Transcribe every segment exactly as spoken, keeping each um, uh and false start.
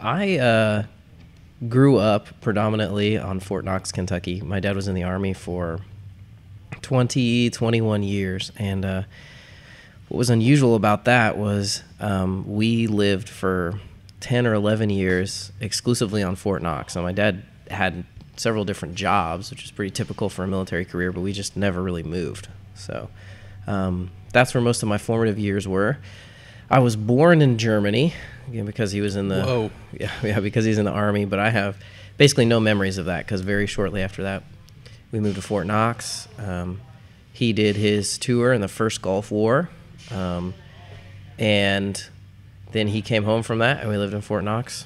I uh, grew up predominantly on Fort Knox, Kentucky. My dad was in the Army for twenty, twenty-one years, and uh, what was unusual about that was um, we lived for ten or eleven years exclusively on Fort Knox. So my dad had several different jobs, which is pretty typical for a military career, but we just never really moved. So um, that's where most of my formative years were. I was born in Germany, again, because he was in the Whoa. yeah yeah because he's in the Army, but I have basically no memories of that because very shortly after that we moved to Fort Knox. Um, he did his tour in the first Gulf War, um, and then he came home from that, and we lived in Fort Knox.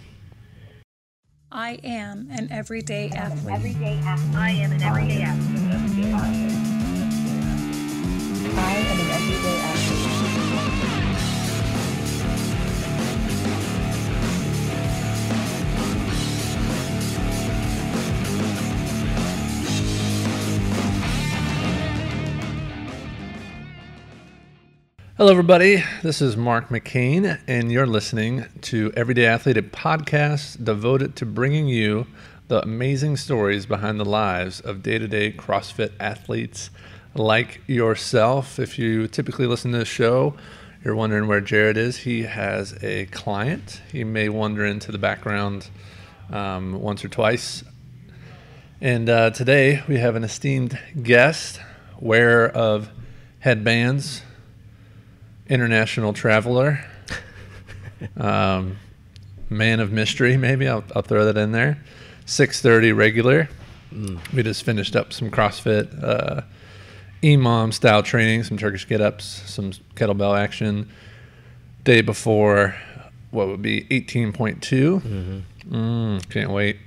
I am an everyday athlete. Everyday athlete. I am an everyday athlete. I am an everyday athlete. Hello, everybody. This is Mark McCain, and you're listening to Everyday Athlete, a podcast devoted to bringing you the amazing stories behind the lives of day-to-day CrossFit athletes like yourself. If you typically listen to this show, you're wondering where Jared is. He has a client. He may wander into the background um, once or twice. And uh, today we have an esteemed guest, wearer of headbands, international traveler, um, man of mystery, maybe I'll, I'll throw that in there. six thirty regular. Mm. We just finished up some CrossFit uh, imam style training, some Turkish get-ups, some kettlebell action. Day before, what would be eighteen point two. Mm-hmm. Mm, can't wait.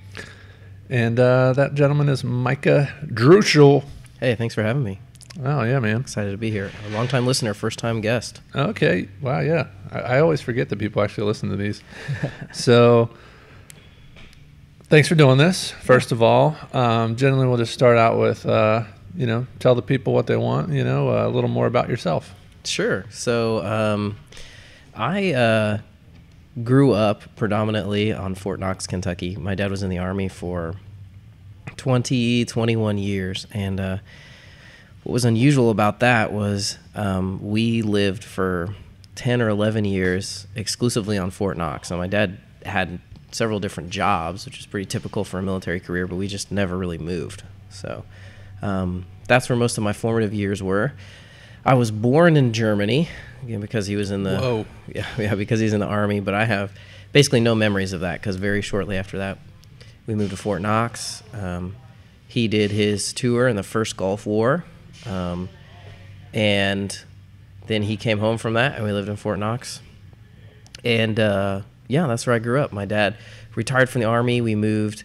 And uh, that gentleman is Micah Drushal. Hey, thanks for having me. Oh, yeah, man. Excited to be here. A long-time listener, first-time guest. Okay. Wow, yeah. I, I always forget that people actually listen to these. So thanks for doing this, first of all. Um, generally, we'll just start out with, uh, you know, tell the people what they want, you know, uh, a little more about yourself. Sure. So um, I uh, grew up predominantly on Fort Knox, Kentucky. My dad was in the Army for twenty, twenty-one years, and uh what was unusual about that was um, we lived for ten or eleven years exclusively on Fort Knox. Now, my dad had several different jobs, which is pretty typical for a military career, but we just never really moved. So um, that's where most of my formative years were. I was born in Germany, again, because he was in the Whoa. yeah yeah because he's in the Army, but I have basically no memories of that because very shortly after that we moved to Fort Knox. Um, he did his tour in the first Gulf War. Um, and then he came home from that, and we lived in Fort Knox. And, uh, yeah, that's where I grew up. My dad retired from the Army. We moved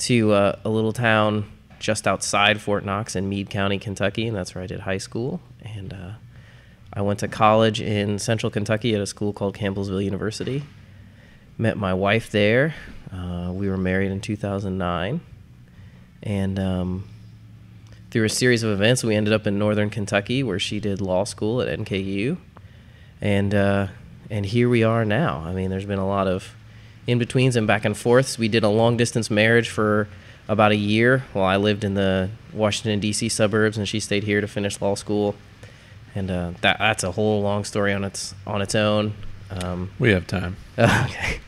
to uh, a little town just outside Fort Knox in Meade County, Kentucky, and that's where I did high school. And uh, I went to college in central Kentucky at a school called Campbellsville University. Met my wife there. Uh, we were married in two thousand nine. And, um... through a series of events, we ended up in northern Kentucky, where she did law school at N K U, and uh, and here we are now. I mean, there's been a lot of in-betweens and back and forths. We did a long-distance marriage for about a year while I lived in the Washington, D C suburbs, and she stayed here to finish law school. And uh, that that's a whole long story on its on its own. Um, we have time. Okay.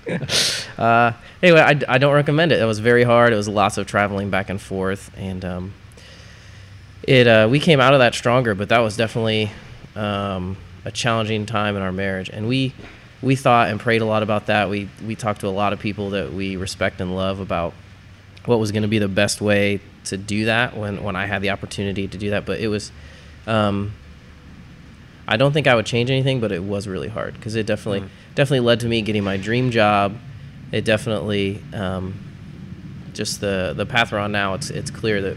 uh, anyway, I, I don't recommend it. It was very hard. It was lots of traveling back and forth, and um, It uh, we came out of that stronger, but that was definitely um, a challenging time in our marriage. And we we thought and prayed a lot about that. We we talked to a lot of people that we respect and love about what was going to be the best way to do that when, when I had the opportunity to do that. But it was, um, I don't think I would change anything, but it was really hard because it definitely, mm-hmm. definitely led to me getting my dream job. It definitely, um, just the, the path we're on now, it's it's clear that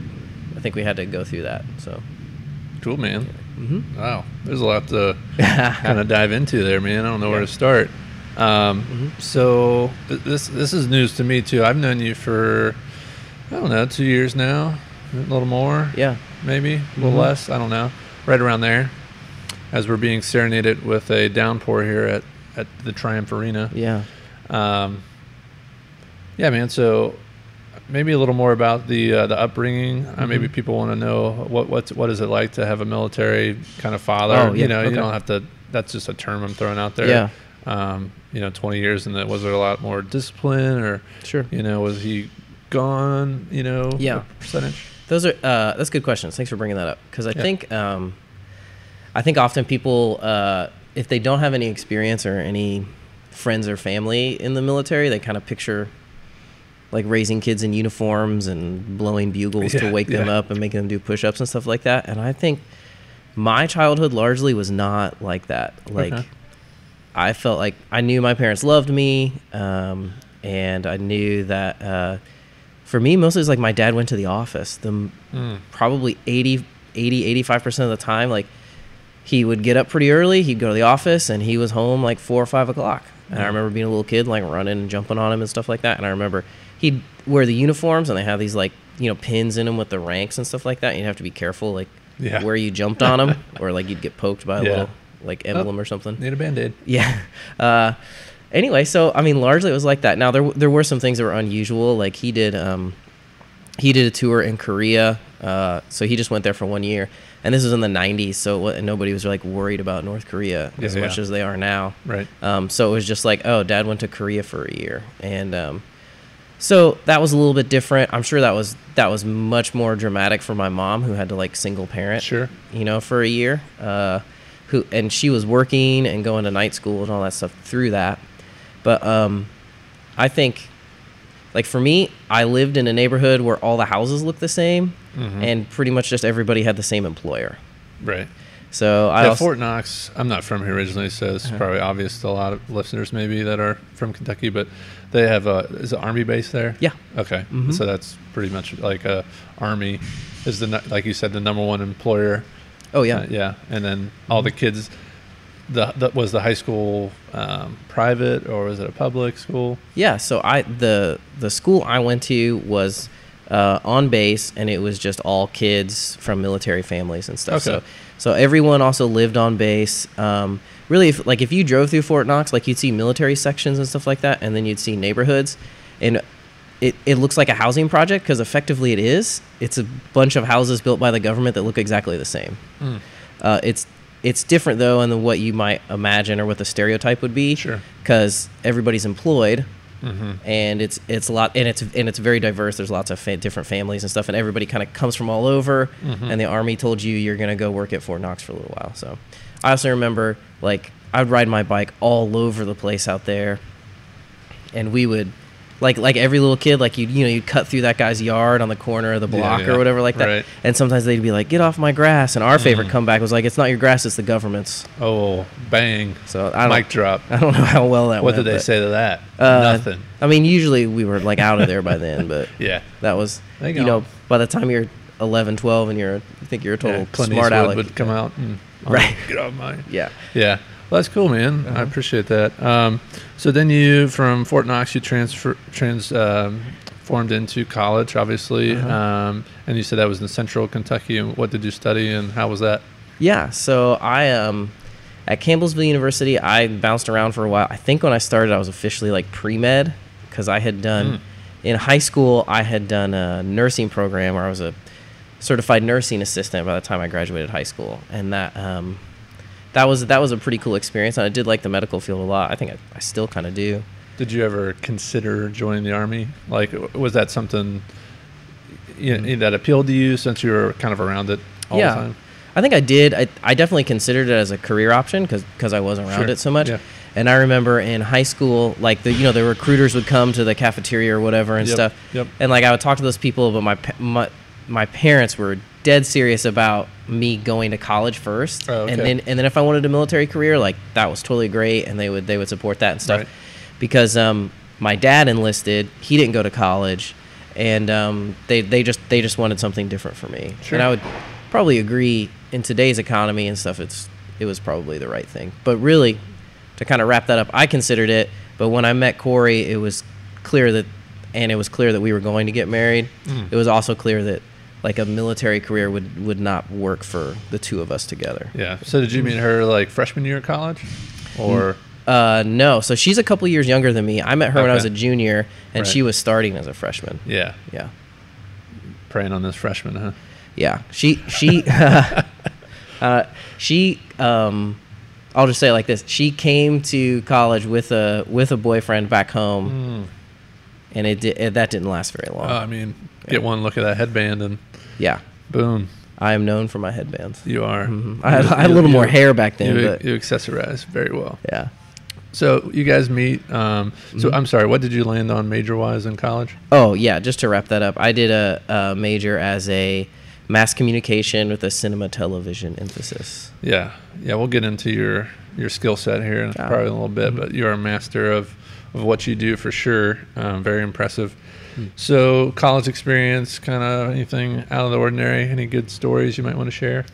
I think we had to go through that. So cool, man. Mm-hmm. Wow, there's a lot to kind of dive into there, man. I don't know yeah. where to start. Um, mm-hmm. So th- this this is news to me too. I've known you for I don't know two years now, a little more. Yeah, maybe a little mm-hmm. less. I don't know. Right around there, as we're being serenaded with a downpour here at, at the Triumph Arena. Yeah. Um, Yeah, man. So maybe a little more about the uh, the upbringing. Mm-hmm. uh, maybe people want to know what what's, what is it like to have a military kind of father. Oh, yeah. You know, okay. You don't have to. That's just a term I'm throwing out there. Yeah. Um, you know, twenty years, and that, was there a lot more discipline, or sure, you know, was he gone? You know, yeah, what percentage. Those are uh, that's good questions. Thanks for bringing that up, because I yeah. think um, I think often people, uh, if they don't have any experience or any friends or family in the military, they kind of picture like raising kids in uniforms and blowing bugles yeah, to wake yeah. them up and making them do push-ups and stuff like that. And I think my childhood largely was not like that. Like uh-huh. I felt like I knew my parents loved me, um, and I knew that uh, for me, mostly it was like my dad went to the office the mm. probably eighty, eighty, eighty-five percent of the time. Like he would get up pretty early, he'd go to the office, and he was home like four or five o'clock. And I remember being a little kid, like running and jumping on him and stuff like that. And I remember he'd wear the uniforms, and they have these like, you know, pins in them with the ranks and stuff like that. And you'd have to be careful, like yeah. where you jumped on them, or like you'd get poked by a yeah. little like emblem oh, or something. Need a Band-Aid. Yeah. Uh, anyway, so I mean, largely it was like that. Now there there were some things that were unusual. Like he did um, he did a tour in Korea, uh, so he just went there for one year. And this was in the nineties, so it, nobody was like worried about North Korea yeah, as yeah. much as they are now. Right. Um, so it was just like, oh, Dad went to Korea for a year, and um, so that was a little bit different. I'm sure that was that was much more dramatic for my mom, who had to like single parent, sure, you know, for a year. Uh, who and she was working and going to night school and all that stuff through that. But um, I think, like for me, I lived in a neighborhood where all the houses looked the same, mm-hmm. and pretty much just everybody had the same employer. Right. So I yeah, also, Fort Knox. I'm not from here originally, so it's uh-huh. probably obvious to a lot of listeners maybe that are from Kentucky, but they have a is an Army base there. Yeah. Okay. Mm-hmm. So that's pretty much like a Army is the like you said the number one employer. Oh yeah. Uh, yeah, and then mm-hmm. all the kids. The, the was the high school um, private, or was it a public school? Yeah, so I the the school I went to was uh, on base, and it was just all kids from military families and stuff. Okay. So so everyone also lived on base. Um, really, if, like if you drove through Fort Knox, like you'd see military sections and stuff like that, and then you'd see neighborhoods, and it it looks like a housing project because effectively it is. It's a bunch of houses built by the government that look exactly the same. Mm. Uh, it's It's different, though, than what you might imagine or what the stereotype would be. Sure. Because everybody's employed, mm-hmm. and it's it's a lot, and it's and it's very diverse. There's lots of fa- different families and stuff, and everybody kind of comes from all over. Mm-hmm. And the Army told you you're gonna go work at Fort Knox for a little while. So, I also remember like I'd ride my bike all over the place out there, and we would. Like like every little kid, like you you know you'd cut through that guy's yard on the corner of the block yeah, yeah. or whatever like that, right. and sometimes they'd be like, "Get off my grass!" And our mm. favorite comeback was like, "It's not your grass, it's the government's." Oh, bang! So I don't, mic drop. I don't know how well that. What went, did they but, say to that? Uh, Nothing. I mean, usually we were like out of there by then, but yeah, that was Hang you on. know by the time you're eleven, twelve, and you're I think you're a total yeah, Clint smart Eastwood aleck would come out and right. get off my yeah yeah. Well, that's cool, man. Uh-huh. I appreciate that. Um, so then you, from Fort Knox, you transfer, trans, um, formed into college, obviously. Uh-huh. Um, and you said that was in central Kentucky. And what did you study, and how was that? Yeah. So I, um, at Campbellsville University, I bounced around for a while. I think when I started, I was officially like pre-med because I had done, mm. in high school, I had done a nursing program where I was a certified nursing assistant by the time I graduated high school. And that, um, That was that was a pretty cool experience, and I did like the medical field a lot. I think I, I still kind of do. Did you ever consider joining the Army? Like, was that something you know, that appealed to you since you were kind of around it all yeah. the time? I think I did. I, I definitely considered it as a career option because because I wasn't around sure. it so much. Yeah. And I remember in high school, like, the you know, the recruiters would come to the cafeteria or whatever and yep. stuff. Yep. And, like, I would talk to those people, but my my, my parents were dead serious about me going to college first, oh, okay. and then and then if I wanted a military career, like that was totally great, and they would they would support that and stuff, right. because um, my dad enlisted, he didn't go to college, and um, they they just they just wanted something different for me, sure. and I would probably agree in today's economy and stuff, it's it was probably the right thing. But really, to kind of wrap that up, I considered it, but when I met Corey, it was clear that, and it was clear that we were going to get married. Mm. It was also clear that, like, a military career would, would not work for the two of us together. Yeah. So did you meet her, like, freshman year of college? Or Uh, no. So she's a couple years younger than me. I met her okay. when I was a junior, and right. she was starting as a freshman. Yeah. Yeah. Preying on this freshman, huh? Yeah. She, she, uh, uh, she, um, I'll just say it like this. She came to college with a, with a boyfriend back home, mm. and it, did, it that didn't last very long. Uh, I mean, get yeah. one look at that headband and yeah, boom. I am known for my headbands. You are. Mm-hmm. I, had, I had a little you, more hair back then. You, but. you accessorize very well. Yeah. So you guys meet. Um, so mm-hmm. I'm sorry, what did you land on major-wise in college? Oh, yeah, just to wrap that up. I did a, a major as a mass communication with a cinema television emphasis. Yeah. Yeah, we'll get into your, your skill set here in ah. probably a little bit, mm-hmm. but you're a master of, of what you do for sure. Um, very impressive. So college experience, kind of anything out of the ordinary? Any good stories you might want to share?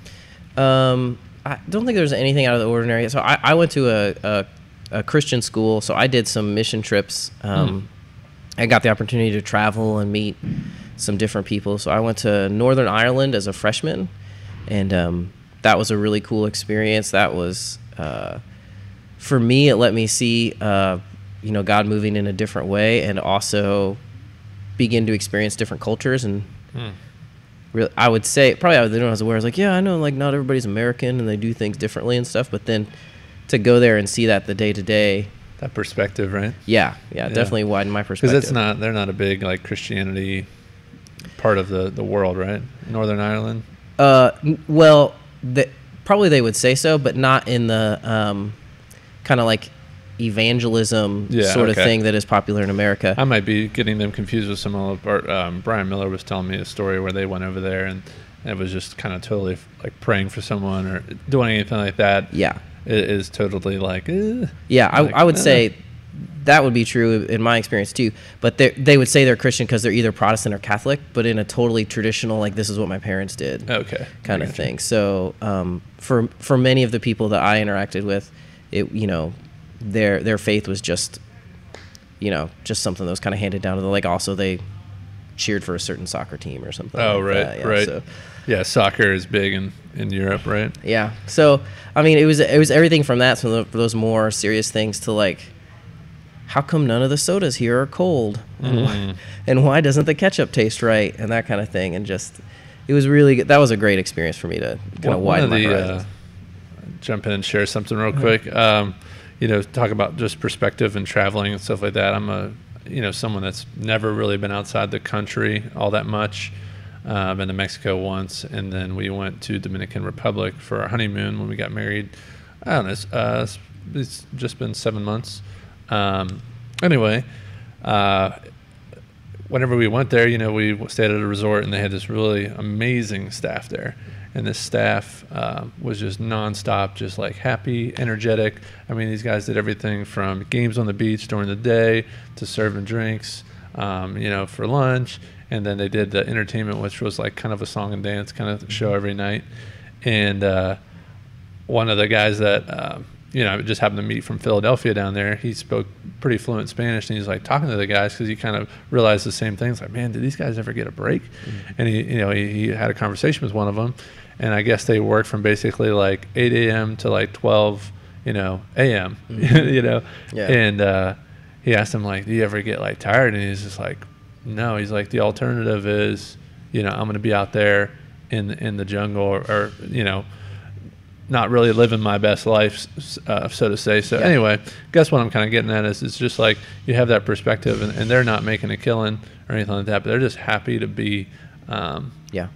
Um, I don't think there's anything out of the ordinary. So I, I went to a, a, a Christian school, so I did some mission trips. Um, mm. I got the opportunity to travel and meet some different people. So I went to Northern Ireland as a freshman, and um, that was a really cool experience. That was, uh, for me, it let me see, uh, you know, God moving in a different way, and also begin to experience different cultures. And hmm. really, I would say probably I when I was aware, I was like, yeah, I know, like, not everybody's American and they do things differently and stuff, but then to go there and see that the day to day, that perspective, right? Yeah, yeah, yeah. Definitely widened my perspective. Because it's not, they're not a big like Christianity part of the, the world, right? Northern Ireland. Uh, well, the, probably they would say so, but not in the um, kind of like evangelism yeah, sort okay. of thing that is popular in America. I might be getting them confused with some of our, um, Brian Miller was telling me a story where they went over there and it was just kind of totally like praying for someone or doing anything like that. Yeah. It is totally like, eh. Yeah, like, I, I would eh. say that would be true in my experience too, but they they would say they're Christian because they're either Protestant or Catholic, but in a totally traditional, like, this is what my parents did okay. kind of thing. So um, for, for many of the people that I interacted with, it, you know, their their faith was just, you know, just something that was kind of handed down to them. Like, also they cheered for a certain soccer team or something. Oh, like right, that. Yeah, right. So. Yeah, soccer is big in, in Europe, right? Yeah. So, I mean, it was it was everything from that, so those more serious things to, like, how come none of the sodas here are cold? And, mm. why, and why doesn't the ketchup taste right? And that kind of thing. And just, it was really good. That was a great experience for me to kind well, of widen my horizons. Uh, jump in and share something real quick. Um, you know, talk about just perspective and traveling and stuff like that. I'm a, you know, someone that's never really been outside the country all that much. Uh, been to Mexico once, and then we went to Dominican Republic for our honeymoon when we got married. I don't know, it's, uh, it's just been seven months. Um, anyway, uh, whenever we went there, you know, we stayed at a resort, and they had this really amazing staff there. And this staff uh, was just nonstop, just like happy, energetic. I mean, these guys did everything from games on the beach during the day to serving drinks, um, you know, for lunch. And then they did the entertainment, which was like kind of a song and dance kind of show every night. And uh, one of the guys that, uh, you know, I just happened to meet from Philadelphia down there, he spoke pretty fluent Spanish. And he's like talking to the guys because he kind of realized the same things. Like, man, did these guys ever get a break? Mm-hmm. And he, you know, he, he had a conversation with one of them. And I guess they worked from basically like eight a.m. to like twelve, you know, a m, mm-hmm. you know. Yeah. And uh, he asked him, like, do you ever get like tired? And he's just like, no. He's like, the alternative is, you know, I'm going to be out there in, in the jungle or, or, you know, not really living my best life, uh, so to say. So yeah. Anyway, guess what I'm kind of getting at is it's just like you have that perspective and, and they're not making a killing or anything like that, but they're just happy to be, um, yeah.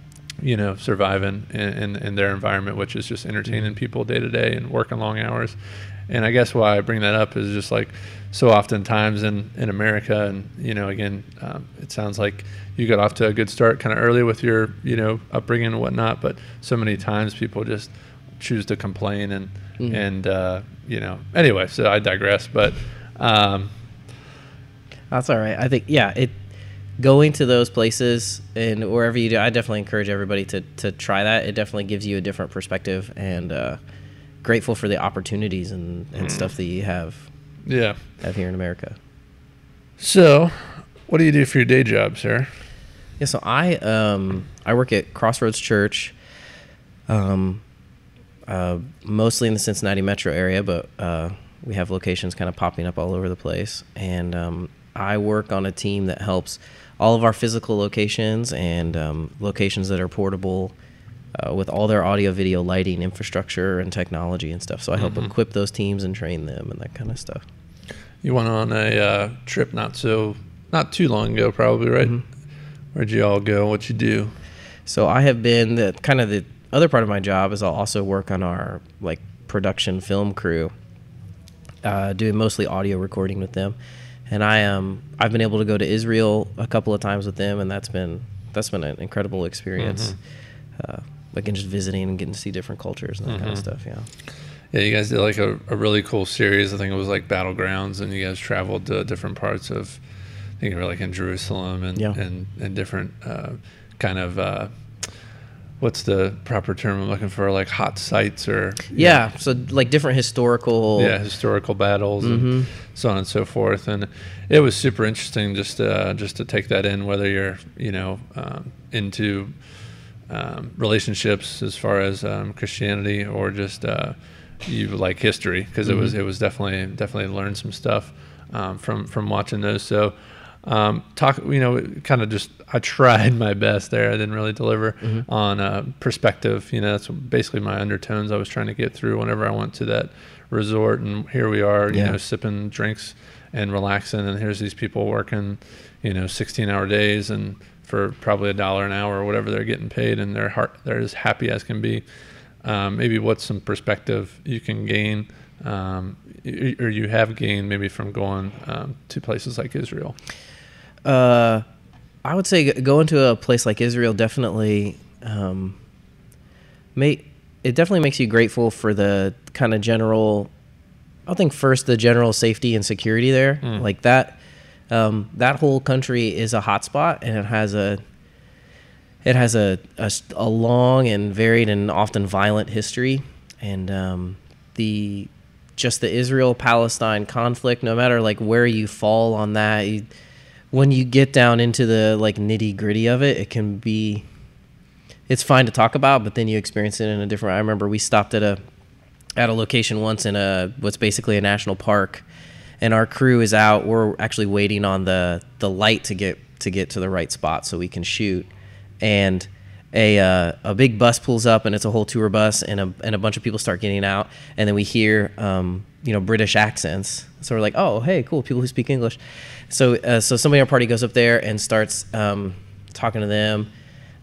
you know, surviving in, in, in their environment, which is just entertaining people day to day and working long hours. And I guess why I bring that up is just like so oftentimes in, in America and, you know, again, um, it sounds like you got off to a good start kind of early with your, you know, upbringing and whatnot. But so many times people just choose to complain and, mm-hmm. and uh, you know, anyway, so I digress. But um, that's all right. I think, yeah, it. Going to those places and wherever you do, I definitely encourage everybody to to try that. It definitely gives you a different perspective, and uh, grateful for the opportunities and, and mm. stuff that you have, yeah, have here in America. So, what do you do for your day job, sir? Yeah, so I um I work at Crossroads Church, um, uh, mostly in the Cincinnati metro area, but uh, We have locations kind of popping up all over the place. And um, I work on a team that helps all of our physical locations and um, locations that are portable uh, with all their audio, video, lighting, infrastructure, and technology and stuff. So I help mm-hmm. equip those teams and train them and that kind of stuff. You went on a uh, trip not so not too long ago, probably, right? Mm-hmm. Where'd you all go? What'd you do? So I have been the kind of the other part of my job is I'll also work on our like production film crew, uh, doing mostly audio recording with them. And I um I've been able to go to Israel a couple of times with them, and that's been that's been an incredible experience. Mm-hmm. Uh, again, just visiting and getting to see different cultures and that mm-hmm. kind of stuff. Yeah. Yeah, you guys did like a, a really cool series. I think it was like Battlegrounds, and you guys traveled to different parts of, I think you were like in Jerusalem and yeah. and, and different uh, kind of uh, what's the proper term I'm looking for, like hot sites or yeah, know. So like different historical yeah historical battles mm-hmm. and so on and so forth. And it was super interesting just uh, just to take that in, whether you're you know um, into um, relationships as far as um, Christianity or just. Uh, you like history, because mm-hmm. it was it was definitely definitely learned some stuff um from from watching those. So um talk you know kind of just I tried my best there. I didn't really deliver mm-hmm. on uh perspective. You know that's basically my undertones I was trying to get through whenever I went to that resort, and here we are yeah. you know sipping drinks and relaxing, and here's these people working you know sixteen hour days and for probably a dollar an hour or whatever they're getting paid, and their heart they're as happy as can be. Um, maybe what's some perspective you can gain um, or you have gained maybe from going um, to places like Israel? Uh, I would say going to a place like Israel definitely um, may, it definitely makes you grateful for the kind of general, I think first the general safety and security there. Mm. Like that, um, that whole country is a hotspot, and it has a It has a, a, a long and varied and often violent history, and um, the just the Israel-Palestine conflict. No matter like where you fall on that, you, when you get down into the like nitty-gritty of it, it can be it's fine to talk about, but then you experience it in a different. I remember we stopped at a at a location once in a what's basically a national park, and our crew is out. We're actually waiting on the the light to get to get to the right spot so we can shoot. And a uh, a big bus pulls up, and it's a whole tour bus, and a and a bunch of people start getting out, and then we hear um, you know British accents. So we're like, oh hey, cool, people who speak English. So uh, so somebody in our party goes up there and starts um, talking to them.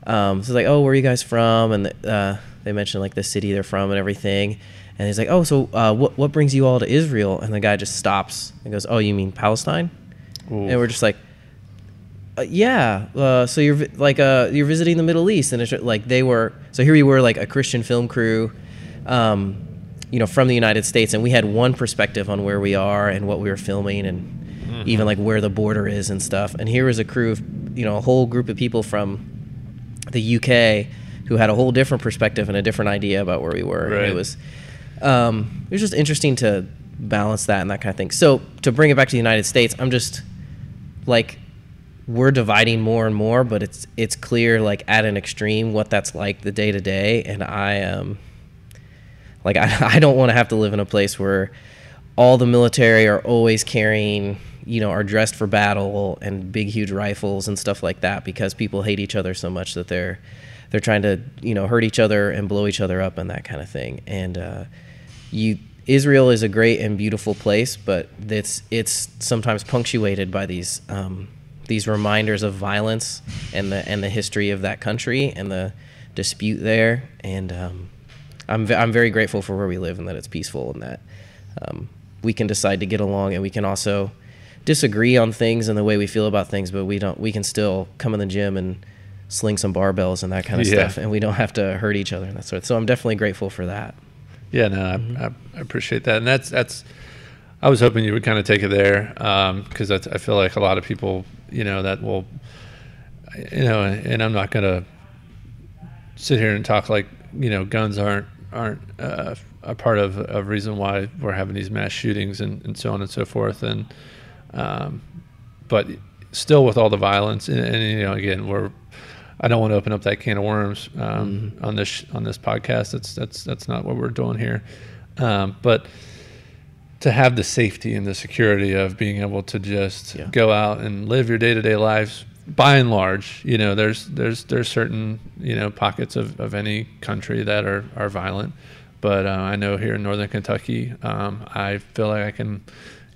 Um, so it's like, oh, where are you guys from? And the, uh, they mention like the city they're from and everything. And he's like, oh, so uh, what what brings you all to Israel? And the guy just stops and goes, oh, you mean Palestine? Ooh. And we're just like. Uh, yeah, uh, so you're like uh, you're visiting the Middle East, and it's like they were. So here we were, like a Christian film crew, um, you know, from the United States, and we had one perspective on where we are and what we were filming, and mm-hmm. even like where the border is and stuff. And here was a crew of, you know, a whole group of people from the U K who had a whole different perspective and a different idea about where we were. Right. And it was um, it was just interesting to balance that and that kind of thing. So to bring it back to the United States, I'm just like. We're dividing more and more, but it's it's clear like at an extreme what that's like the day to day. And I um like I, I don't want to have to live in a place where all the military are always carrying you know are dressed for battle and big huge rifles and stuff like that, because people hate each other so much that they're they're trying to you know hurt each other and blow each other up and that kind of thing. And uh, you. Israel is a great and beautiful place, but it's it's sometimes punctuated by these. Um, these reminders of violence and the and the history of that country and the dispute there. And um, I'm, v- I'm very grateful for where we live and that it's peaceful and that um, we can decide to get along, and we can also disagree on things and the way we feel about things, but we don't we can still come in the gym and sling some barbells and that kind of yeah. stuff, and we don't have to hurt each other and that sort. So I'm definitely grateful for that. Yeah, no, mm-hmm. I, I appreciate that. And that's, that's I was hoping you would kind of take it there, because um, I feel like a lot of people you know, that will, you know, and I'm not going to sit here and talk like, you know, guns aren't, aren't uh, a part of a reason why we're having these mass shootings and, and so on and so forth. And, um, but still with all the violence and, and you know, again, we're, I don't want to open up that can of worms um, mm-hmm. on this, on this podcast. That's, that's, that's not what we're doing here. Um, but to have the safety and the security of being able to just yeah. go out and live your day-to-day lives. By and large, you know, there's there's there's certain, you know, pockets of, of any country that are, are violent. But uh, I know here in Northern Kentucky, um, I feel like I can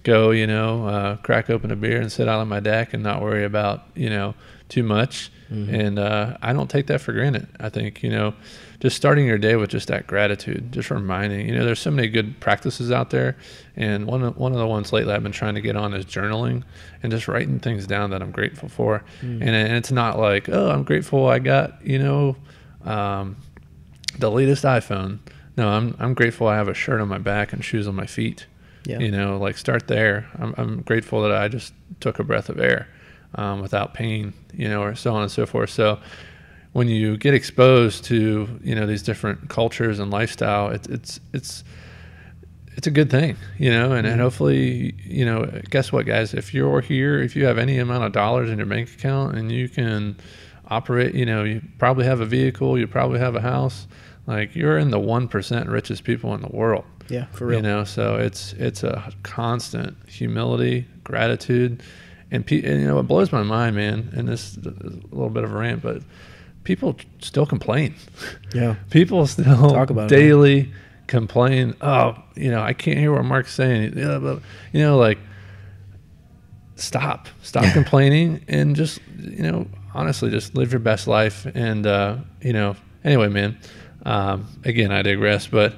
go, you know, uh, crack open a beer and sit out on my deck and not worry about, you know, too much. Mm-hmm. And uh, I don't take that for granted. I think, you know, just starting your day with just that gratitude, just reminding, you know, there's so many good practices out there. And one of, one of the ones lately I've been trying to get on is journaling and just writing things down that I'm grateful for. Mm. And, and it's not like, oh, I'm grateful I got, you know, um, the latest iPhone. No, I'm, I'm grateful I have a shirt on my back and shoes on my feet. Yeah. You know, like start there. I'm, I'm grateful that I just took a breath of air um, without pain, you know, or so on and so forth. So when you get exposed to, you know, these different cultures and lifestyle, it's it's it's it's a good thing, you know, and, mm-hmm. and hopefully, you know, guess what, guys, if you're here, if you have any amount of dollars in your bank account and you can operate, you know, you probably have a vehicle, you probably have a house, like you're in the one percent richest people in the world. Yeah, for real. You know, so it's it's a constant humility, gratitude, and, pe- and you know, it blows my mind, man, and this is a little bit of a rant, but people still complain. Yeah. People still Talk about daily it, complain. Oh, you know, I can't hear what Mark's saying. You know, like, stop. Stop complaining and just, you know, honestly, just live your best life. And, uh, you know, anyway, man, um, again, I digress. But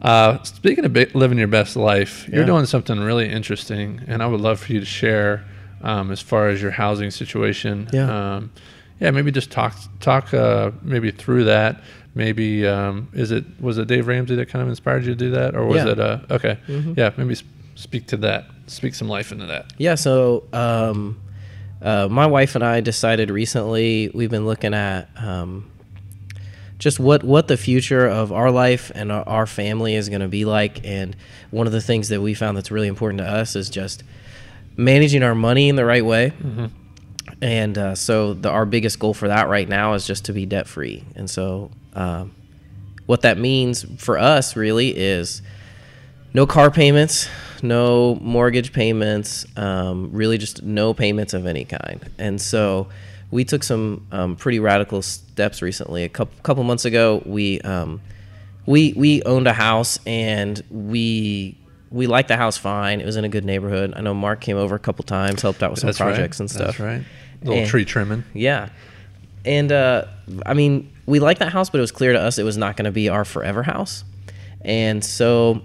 uh, speaking of living your best life, yeah. you're doing something really interesting. And I would love for you to share um, as far as your housing situation. Yeah. Um, Yeah, maybe just talk talk uh, maybe through that. Maybe um, is it was it Dave Ramsey that kind of inspired you to do that, or was yeah. it uh, okay? Mm-hmm. Yeah, maybe sp- speak to that, speak some life into that. Yeah, so um, uh, my wife and I decided recently we've been looking at um, just what what the future of our life and our, our family is going to be like, and one of the things that we found that's really important to us is just managing our money in the right way. Mm-hmm. And uh, so the, our biggest goal for that right now is just to be debt-free. And so um, what that means for us really is no car payments, no mortgage payments, um, really just no payments of any kind. And so we took some um, pretty radical steps recently. A couple, couple months ago, we um, we we owned a house, and we... we liked the house fine. It was in a good neighborhood. I know Mark came over a couple times, helped out with some That's projects right. and stuff. That's right. A little and, tree trimming. Yeah. And, uh, I mean, we liked that house, but it was clear to us it was not going to be our forever house. And so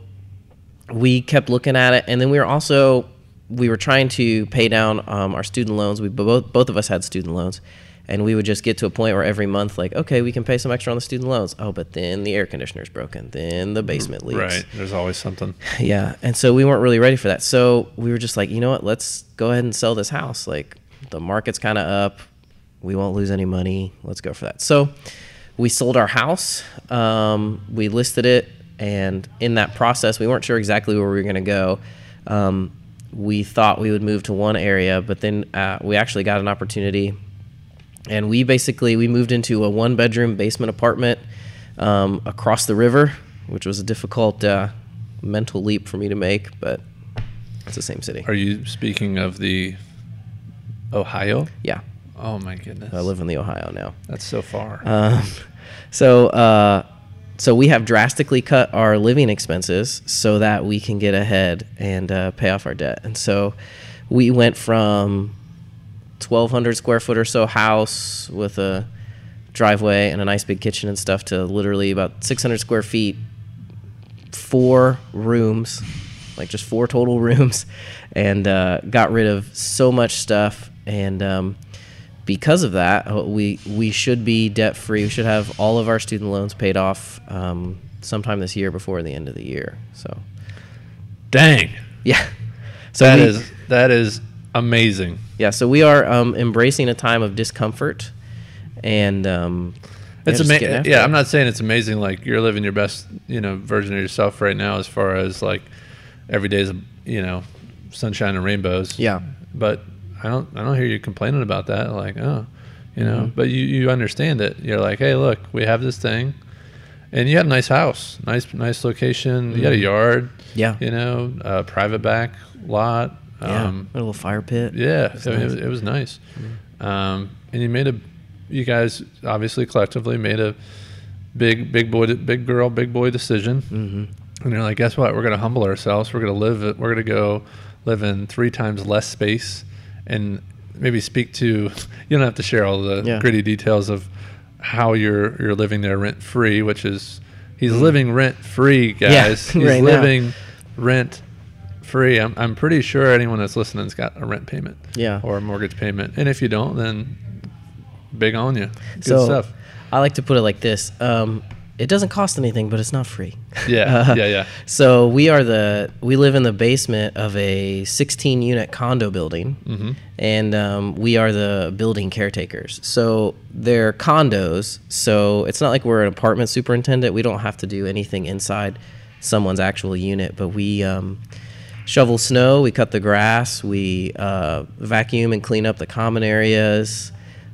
we kept looking at it. And then we were also, we were trying to pay down um, our student loans. We both, both of us had student loans. And we would just get to a point where every month, like, okay, we can pay some extra on the student loans. Oh, but then the air conditioner's broken. Then the basement leaks. Right. There's always something. Yeah. And so we weren't really ready for that. So we were just like, you know what? Let's go ahead and sell this house. Like, the market's kind of up. We won't lose any money. Let's go for that. So we sold our house. Um, we listed it. And in that process, we weren't sure exactly where we were going to go. Um, we thought we would move to one area, but then uh, we actually got an opportunity. And we basically, we moved into a one-bedroom basement apartment um, across the river, which was a difficult uh, mental leap for me to make, but it's the same city. Are you speaking of the Ohio? Yeah. Oh, my goodness. I live in the Ohio now. That's so far. Um, so, uh, so we have drastically cut our living expenses so that we can get ahead and uh, pay off our debt. And so we went from twelve hundred square foot or so house with a driveway and a nice big kitchen and stuff to literally about six hundred square feet, four rooms, like just four total rooms, and uh, got rid of so much stuff. And um, because of that, we we should be debt free. We should have all of our student loans paid off um, sometime this year before the end of the year. So, dang, yeah, so that we, is that is. amazing. Yeah, so we are um, embracing a time of discomfort, and um, it's amazing. Yeah, I'm not saying it's amazing. Like, you're living your best, you know, version of yourself right now, as far as like every day is, you know, sunshine and rainbows. Yeah. But I don't, I don't hear you complaining about that. Like, oh, you know. Mm-hmm. But you, you understand it. You're like, hey, look, we have this thing, And you had a nice house, nice nice location. Mm. You had a yard. Yeah. You know, uh, private back lot. Um, yeah. A little fire pit. Yeah. It was I mean, nice. It, it was nice. Mm. Um, and you made a, you guys obviously collectively made a big, big boy, big girl, big boy decision. Mm-hmm. And you're like, guess what? We're going to humble ourselves. We're going to live, we're going to go live in three times less space and maybe speak to, you don't have to share all the yeah. gritty details of how you're you're living there rent free, which is he's mm. living rent free, guys. Yeah, he's right living now. rent free. I'm I'm pretty sure anyone that's listening's got a rent payment, yeah, or a mortgage payment. And if you don't, then big on you. Good so, stuff. I like to put it like this: um, it doesn't cost anything, but it's not free. Yeah, uh, yeah, yeah. So we are the we live in the basement of a sixteen unit condo building, mm-hmm. and um, we are the building caretakers. So they're condos, so it's not like we're an apartment superintendent. We don't have to do anything inside someone's actual unit, but we um, shovel snow, we cut the grass, we uh, vacuum and clean up the common areas.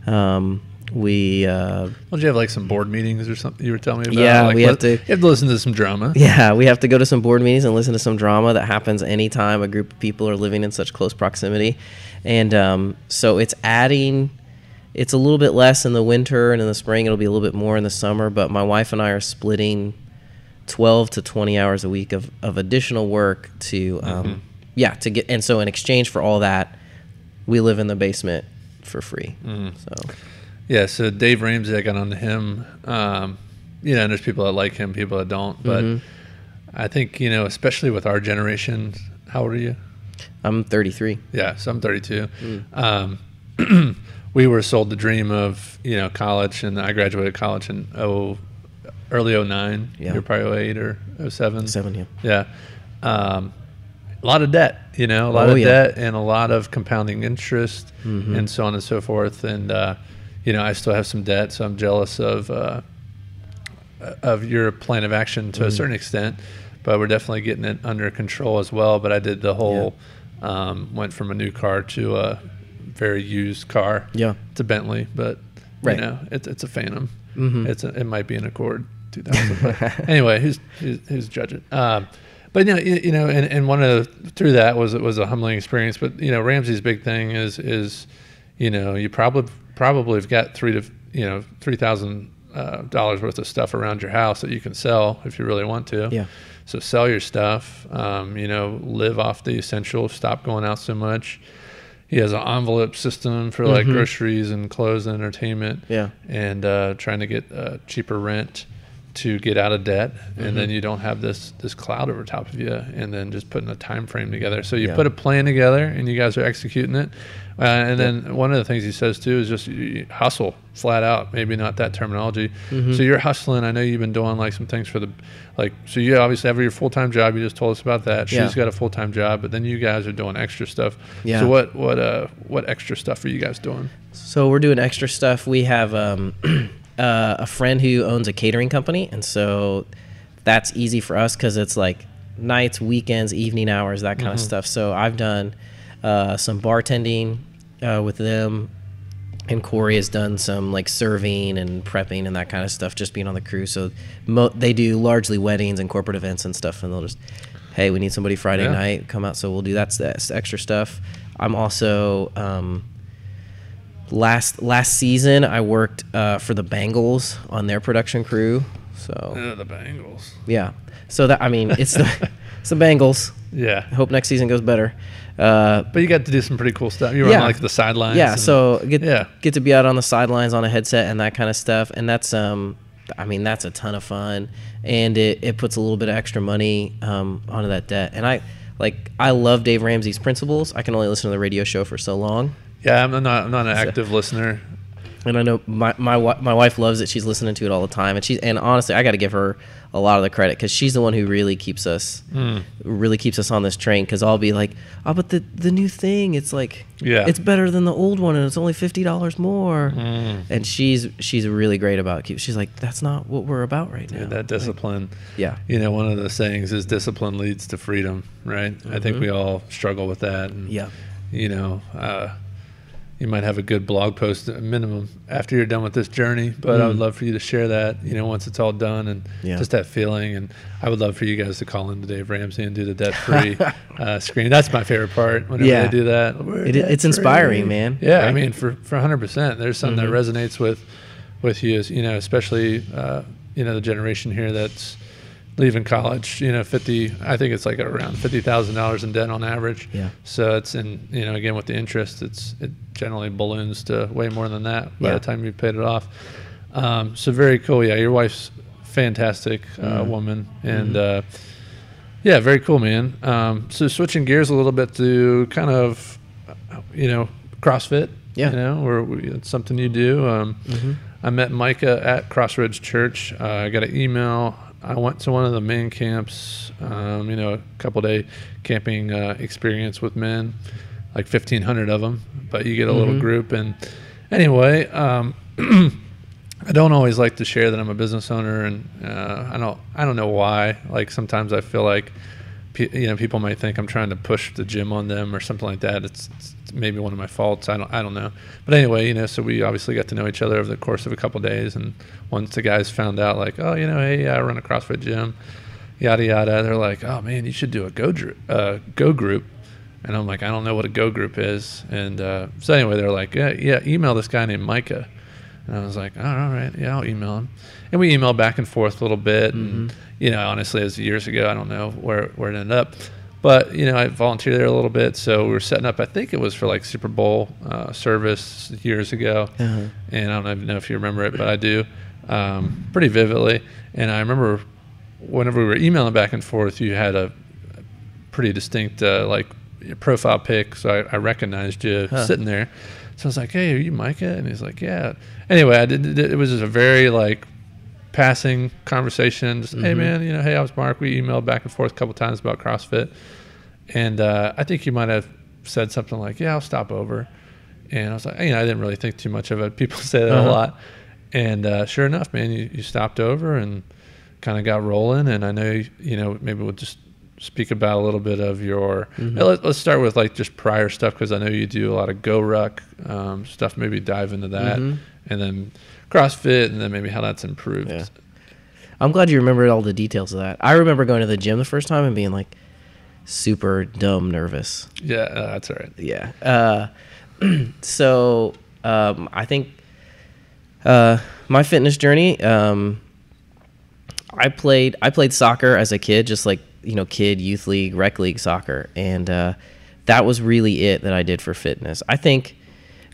Um, We, uh, don't you have like some board meetings or something you were telling me about? Yeah, like, we have to, you have to listen to some drama. Yeah, we have to go to some board meetings and listen to some drama that happens anytime a group of people are living in such close proximity. And, um, so it's adding, it's a little bit less in the winter, and in the spring it'll be a little bit more in the summer, but my wife and I are splitting twelve to twenty hours a week of, of additional work to, um, mm-hmm. yeah, to get, and so in exchange for all that, we live in the basement for free. Mm. So. Yeah, so Dave Ramsey, I got on to him. Um, you know, and there's people that like him, people that don't. But mm-hmm. I think, you know, especially with our generation, how old are you? I'm thirty-three. Yeah, so I'm thirty-two. Mm. Um, we were sold the dream of, you know, college, and I graduated college in oh, early oh nine. Yeah. You were probably oh eight or oh seven. oh seven, yeah. Yeah. Um, a lot of debt, you know, a lot oh, of yeah. debt and a lot of compounding interest mm-hmm. and so on and so forth. And, uh, you know, I still have some debt, so I'm jealous of uh, of your plan of action to mm. a certain extent, but we're definitely getting it under control as well. But I did the whole, yeah. um, went from a new car to a very used car, yeah, to Bentley. But right. you know, it's it's a Phantom. Mm-hmm. It's a, it might be an Accord two thousand. But anyway, who's who's, who's judging? Um, but you know, you, you know, and, and one of the, through that was it was a humbling experience. But you know, Ramsey's big thing is is, you know, you probably. probably have got three to you know three thousand uh, dollars worth of stuff around your house that you can sell if you really want to. Yeah. So sell your stuff. Um, you know, live off the essentials. Stop going out so much. He has an envelope system for like mm-hmm. groceries and clothes and entertainment. Yeah. And uh, trying to get uh, cheaper rent to get out of debt, mm-hmm. and then you don't have this this cloud over top of you, and then just putting a time frame together. So you yeah. put a plan together, and you guys are executing it. Uh, and then yeah. one of the things he says too is just you hustle flat out, maybe not that terminology. Mm-hmm. So you're hustling. I know you've been doing like some things for the, like, so you obviously have your full-time job. You just told us about that. She's yeah. got a full-time job, but then you guys are doing extra stuff. Yeah. So what, what, uh, what extra stuff are you guys doing? So we're doing extra stuff. We have, um, uh, a friend who owns a catering company. And so that's easy for us, 'cause it's like nights, weekends, evening hours, that kind mm-hmm. of stuff. So I've done Uh, some bartending uh, with them, and Corey has done some like serving and prepping and that kind of stuff, just being on the crew. So mo- they do largely weddings and corporate events and stuff, and they'll just, hey, we need somebody Friday yeah. night, come out, so we'll do that, that extra stuff. I'm also um, last last season I worked uh, for the Bengals on their production crew. So yeah, the Bengals. Yeah, so that I mean it's the it's the Bengals. Yeah. I hope next season goes better. Uh, but you got to do some pretty cool stuff. You were yeah. on like the sidelines. Yeah, and, so get yeah. get to be out on the sidelines on a headset and that kind of stuff. And that's um, I mean that's a ton of fun, and it, it puts a little bit of extra money um onto that debt. And I like I love Dave Ramsey's principles. I can only listen to the radio show for so long. Yeah, I'm not I'm not an so, active listener. And I know my my my wife loves it. She's listening to it all the time, and she's and honestly, I got to give her a lot of the credit, because she's the one who really keeps us mm. really keeps us on this train. Because I'll be like, oh, but the the new thing, it's like, yeah, it's better than the old one, and it's only fifty dollars more. Mm. And she's she's really great about it. She's like, that's not what we're about right now. Yeah, that discipline. Like, yeah, you know, one of the sayings is discipline leads to freedom, right? Mm-hmm. I think we all struggle with that. And, yeah, you know. Uh, you might have a good blog post at a minimum after you're done with this journey. But mm. I would love for you to share that, you know, once it's all done, and yeah. just that feeling. And I would love for you guys to call in to Dave Ramsey and do the debt-free uh, screen. That's my favorite part whenever yeah. they do that. It, it's inspiring, man. Yeah, right? I mean, for, for one hundred percent. There's something mm-hmm. that resonates with, with you, you know, especially, uh, you know, the generation here that's leaving college, you know, fifty, I think it's like around fifty thousand dollars in debt on average. Yeah. So it's in, you know, again, with the interest, it's it generally balloons to way more than that by yeah. the time you've paid it off. Um, so very cool. Yeah. Your wife's fantastic uh, mm. woman. And mm. uh, yeah, very cool, man. Um, so switching gears a little bit to kind of, you know, CrossFit, yeah. you know, or it's something you do. Um, mm-hmm. I met Micah at Crossroads Church. Uh, I got an email. I went to one of the men camps, um, you know, a couple day camping uh, experience with men, like fifteen hundred of them, but you get a mm-hmm. little group. And anyway, um, I don't always like to share that I'm a business owner, and uh, I don't, I don't know why. Like sometimes I feel like, pe- you know, people might think I'm trying to push the gym on them or something like that. It's, it's maybe one of my faults. I don't, I don't know. But anyway, you know, so we obviously got to know each other over the course of a couple of days. And once the guys found out, like, oh, you know, hey, I run a CrossFit gym, yada yada. They're like, oh man, you should do a go group, uh, go group. And I'm like, I don't know what a go group is. And uh, so anyway, they're like, yeah, yeah, email this guy named Micah. And I was like, oh, all right, yeah, I'll email him. And we emailed back and forth a little bit. Mm-hmm. And you know, honestly, as years ago, I don't know where where it ended up. But, you know, I volunteered there a little bit. So we were setting up, I think it was for like Super Bowl uh, service years ago. Uh-huh. And I don't even know if you remember it, but I do um, pretty vividly. And I remember whenever we were emailing back and forth, you had a pretty distinct uh, like profile pic. So I, I recognized you huh. sitting there. So I was like, hey, are you Micah? And he's like, yeah. Anyway, I did, it was just a very like passing conversation, just, mm-hmm. hey man, you know, hey, I was Mark. We emailed back and forth a couple times about CrossFit. And uh, I think you might have said something like, yeah, I'll stop over. And I was like, you know, I didn't really think too much of it. People say that uh-huh. a lot. And uh, sure enough, man, you, you stopped over and kind of got rolling. And I know, you know, maybe we'll just speak about a little bit of your, mm-hmm. let, let's start with like just prior stuff, because I know you do a lot of GORUCK um, stuff, maybe dive into that. Mm-hmm. And then CrossFit, and then maybe how that's improved. Yeah. I'm glad you remembered all the details of that. I remember going to the gym the first time and being like super dumb nervous. Yeah, uh, that's all right. Yeah. Uh, so um, I think uh, my fitness journey, um, I played I played soccer as a kid, just like, you know, kid, youth league, rec league soccer. And uh, that was really it that I did for fitness. I think...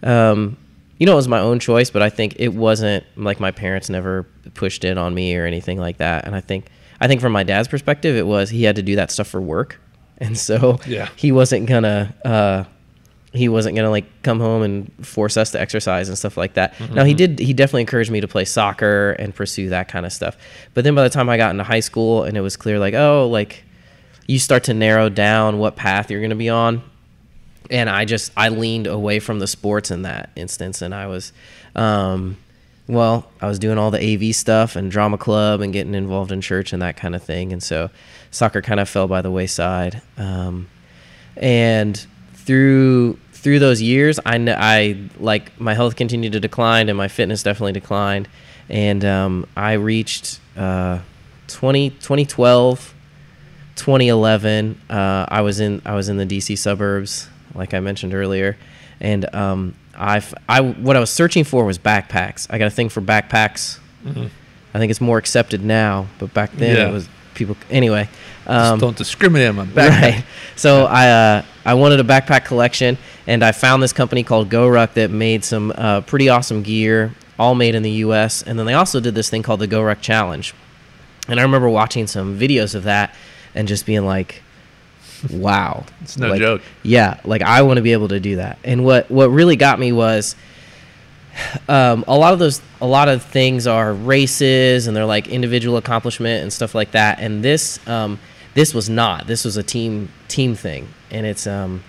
Um, You know, it was my own choice, but I think it wasn't like my parents never pushed in on me or anything like that. And I think, I think from my dad's perspective, it was he had to do that stuff for work, and so yeah. he wasn't gonna, uh, he wasn't gonna like come home and force us to exercise and stuff like that. Mm-hmm. Now he did, he definitely encouraged me to play soccer and pursue that kind of stuff. But then by the time I got into high school, and it was clear, like, oh, like you start to narrow down what path you're gonna be on. And I just, I leaned away from the sports in that instance. And I was, um, well, I was doing all the A V stuff and drama club and getting involved in church and that kind of thing. And so soccer kind of fell by the wayside. Um, and through, through those years, I, I like my health continued to decline and my fitness definitely declined. And, um, I reached, uh, twenty twelve, twenty eleven. Uh, I was in, I was in the D C suburbs, like I mentioned earlier. And um, I, I, what I was searching for was backpacks. I got a thing for backpacks. Mm-hmm. I think it's more accepted now, but back then yeah. it was people. Anyway, um, just don't discriminate on my backpack. Right. So I, uh, I wanted a backpack collection, and I found this company called GORUCK that made some uh, pretty awesome gear, all made in the U S. And then they also did this thing called the GORUCK Challenge. And I remember watching some videos of that and just being like, wow, it's no like, joke. Yeah, like I want to be able to do that. And what what really got me was um a lot of those a lot of things are races, and they're like individual accomplishment and stuff like that. And this um this was not this was a team team thing. And it's um